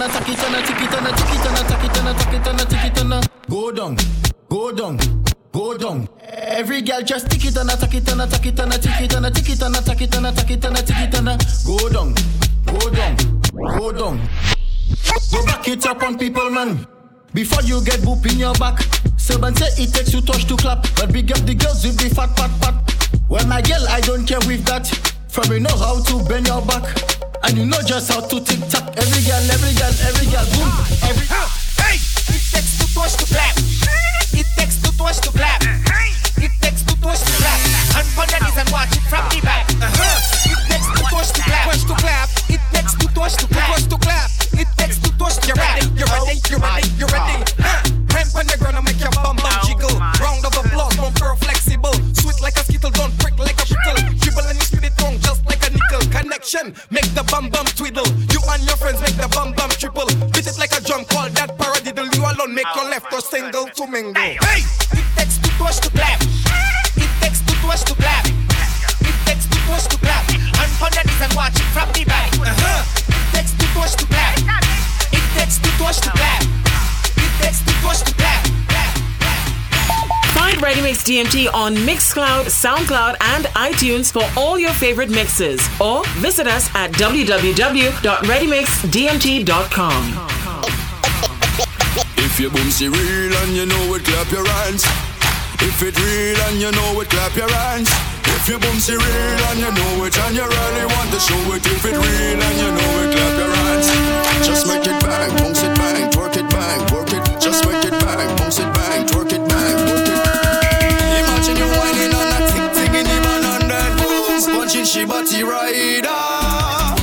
tana, taki tana, tiki tana, tiki tana, taki tana, taki tana, tiki tana. Go down, go down, go down. Every girl just tiki tana, taki tana, taki tana, tiki tana, tiki tana, taki tana, taki tana, tiki tana. Go down, go down, go down. Go back it up on people, man. Before you get boop in your back. Seven say it takes you touch to clap, but big up the girls with the fat, fat, fat. Well, my girl, I don't care with that. From you know how to bend your back, and you know just how to tick tock. Every girl, every girl, every girl, boom. Every girl, hey. It takes two touch to clap. It takes two touch to clap. It takes two touch to clap. And for that reason, watch it from the back. Uh-huh. It takes two touch to clap. Touch to clap. It takes two touch to clap. Touch to clap. It takes two touch to clap. You're ready, you're ready, you're ready, you're ready. Ramp on the ground and make your bum bum jiggle. Round of applause, don't curl flexible. Sweet like a skittle, don't prick like a pickle. Dribble and you spin it wrong just like a nickel. Connection, make the bum bum twiddle. You and your friends make the bum bum triple. Beat it like a drum, call that paradiddle. You alone make your left or single to mingle. Hey! It takes two to us to clap. It takes two to us to clap. It takes two to us to clap. And for that reason, watch it from the back. Uh-huh. It takes two to us to clap. It takes two to us to clap. Find ReadyMix D M T on Mixcloud, SoundCloud, and iTunes for all your favorite mixes. Or visit us at w w w dot ready mix d m t dot com. If your boom she real and you know it, clap your hands. If it real and you know it, clap your hands. If your boom she real and you know it, and you really want to show it. If it real and you know it, clap your hands. Just make it bang, bounce it bang, twerk it bang, twerk it. Just make it bang, bounce it bang, twerk it bang, twerk it. Imagine you whining on that ting ting in him and on that boom, punching she body rider.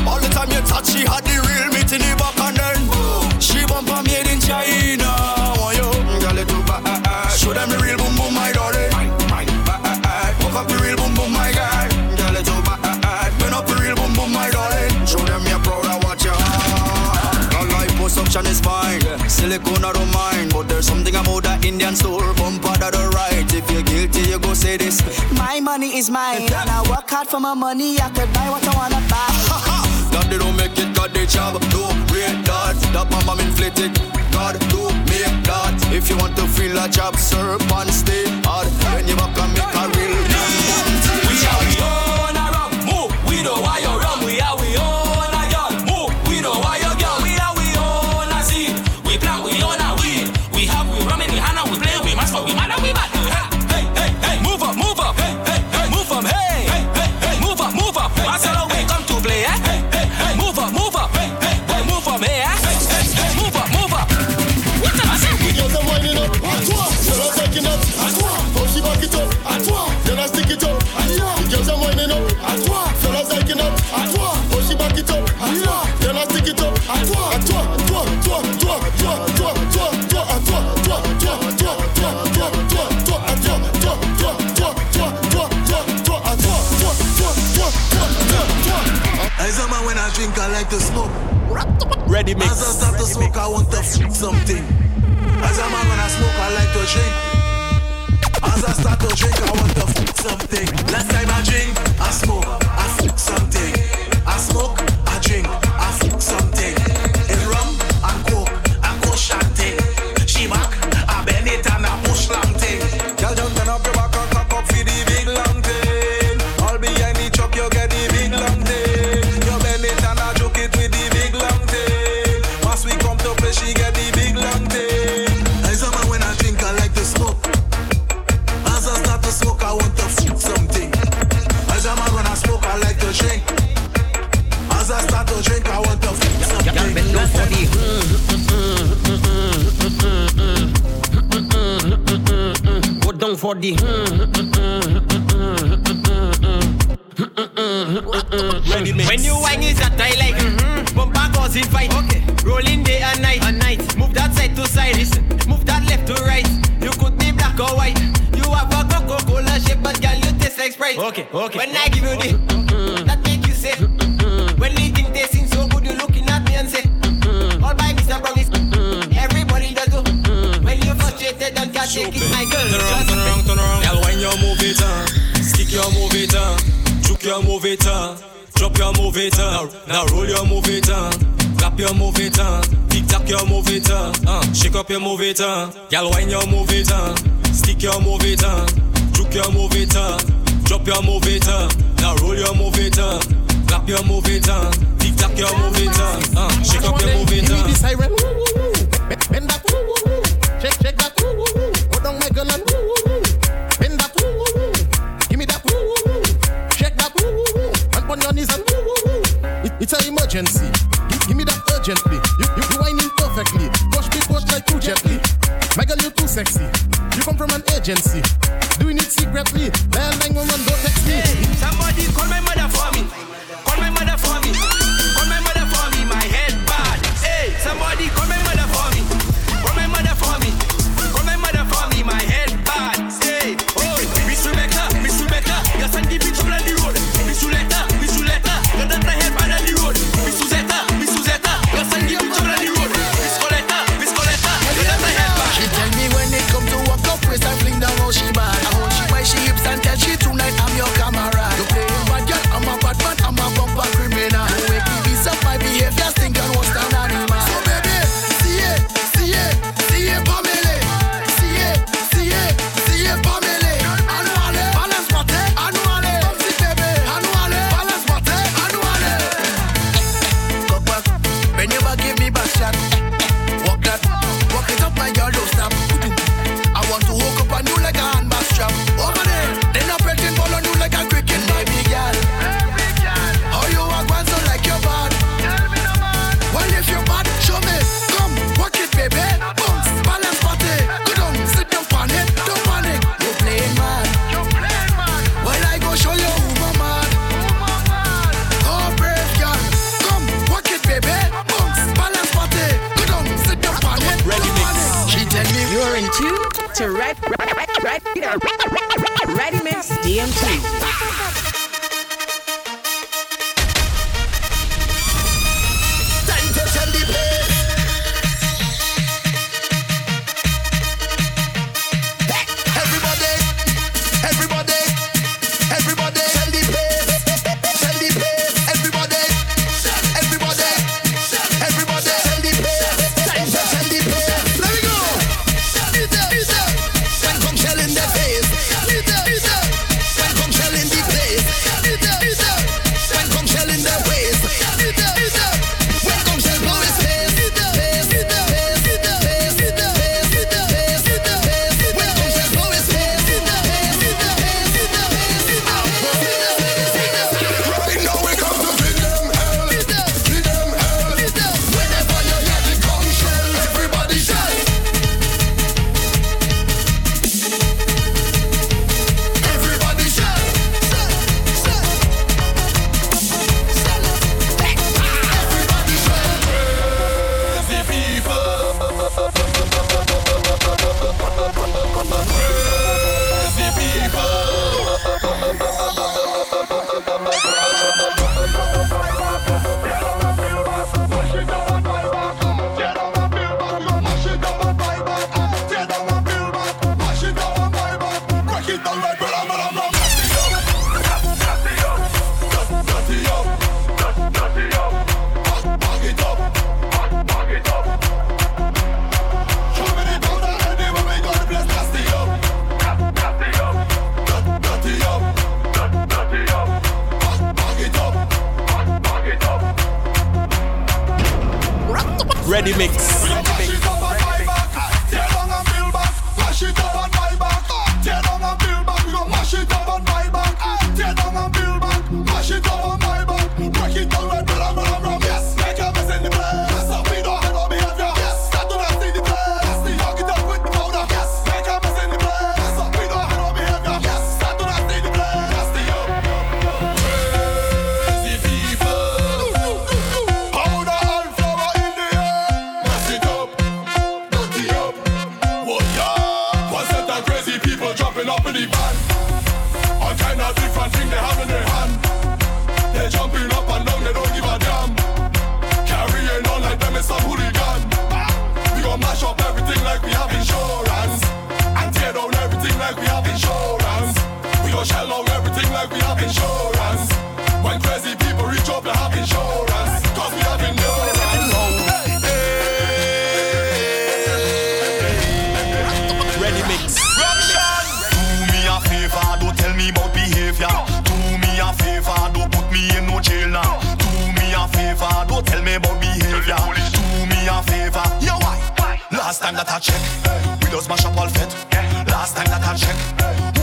All the time you touch, she had the real meat in the back and then boom, she bump her made in China. Oh yo, girl it do bad. Show them the real boom boom, my daughter. Fuck up the real boom boom, my guy. Girl it do bad. Burn up the real boom boom, my daughter. Show them you're proud of what you are. Your life consumption is fine. Silicone I don't mind, but there's something about that Indian soul. Bumper that the right. If you're guilty, you go say this. My money is mine, and I work hard for my money. I could buy what I wanna buy. God, they don't make it, God, they job. Do great that, that mama inflated. God, do make that. If you want to feel a job, serve and stay hard. When you back and make a real deal. We are we on a run, move. We know why you're wrong. We are we on. Drink, I like to smoke. Ready mix. As I start to smoke, I want to f*** something. As a man when I smoke, I like to drink. As I start to drink, I want to f*** something. Last time I drink, I smoke, I f*** something. I smoke, I drink, I f*** something. In rum, I coke, I coke shanty. She back, I bend it and I push long thing. Y'all don't turn up your back and cock up for the big long thing. All behind the chop, you get the big long thing. She get the big long thing. As a man when I drink, I like to smoke. As I start to smoke, I want to f*** something. As a man when I smoke, I like to drink. As I start to drink, I want to f*** something. Y'all been low for the mm-mm-mm-mm-mm-mm-mm-mm-mm-mm-mm-mm-mm. Go down for the mm-mm-mm-mm-mm-mm-mm-mm-mm-mm. Ready mix. When you wine is a tie like mm-hmm. Bumper causing fight. Okay. Rolling day and night, and night. Move that side to side, listen. Move that left to right. You could be black or white. You have a Coca-Cola shape, but girl, you taste like Sprite. Okay, okay. When I give you the, mm-hmm. that make you say. Mm-hmm. When the thing tasting so good, you looking at me and say, mm-hmm. all by Mister Brown is, mm-hmm. everybody does do. Mm-hmm. When you're frustrated, don't just take it, my girl. Turn around, turn around, turn around. Girl, when you move it, uh, stick your move it, uh, juke your move it, uh, drop your move it, uh, now roll your move it, uh. tap your move it on, tick tock your move it on, uh, shake up your move it on, y'all wine your move it on, stick your move it on, juke your move it on, drop your move it on, now roll your move it on, clap your move it on, tick tock your move it on, uh, shake up your move it on. Siren, woo woo woo, bend that woo woo woo, shake shake that woo woo woo, go down my girl and woo woo woo, bend that woo woo woo, give me that woo woo woo, shake that woo woo woo, and on your knees and woo woo woo. It's an emergency. Give me that urgently. You you, you whining perfectly. Push me, push like too gently. My girl, you're too sexy. You come from an agency. Doing it secretly. Dial nine one one, don't text me. Hey, somebody call my mother for me. Call my mother for me. Call my mother for me. My head bad. Hey, somebody call my mother for me. Call my mother for me. Call my mother for me. My head bad. Hey, oh, Miss Rebecca, Miss Rebecca, your son give me trouble on the road. Miss Suleta, Miss Suleta, your daughter head bad on the road. Miss Suzetta. time that I check, we just mash up all fit. Last time that I check,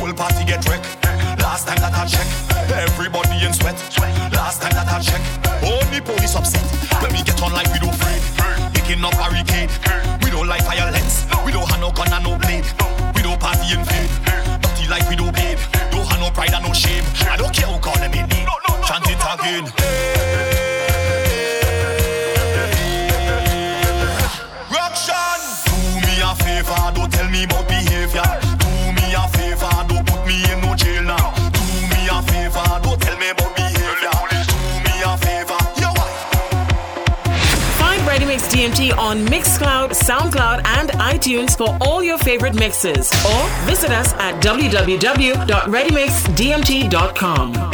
whole party get wrecked. Last time that I check, everybody in sweat. Last time that I check, only police upset. When we get on like we don't free, picking up barricade. We don't like violence, we don't have no gun and no blade. We don't party in vain, dirty like we don't babe. Don't have no pride and no shame. I don't care who call them in name. Chant it again. Don't tell me about behavior. Do me a favor, don't put me in no jail now. Do me a favor, don't tell me about behavior. Do me a favor, yo. Find Ready Mix D M T on Mixcloud, SoundCloud, and iTunes for all your favorite mixes, or visit us at w w w dot ready mix d m t dot com.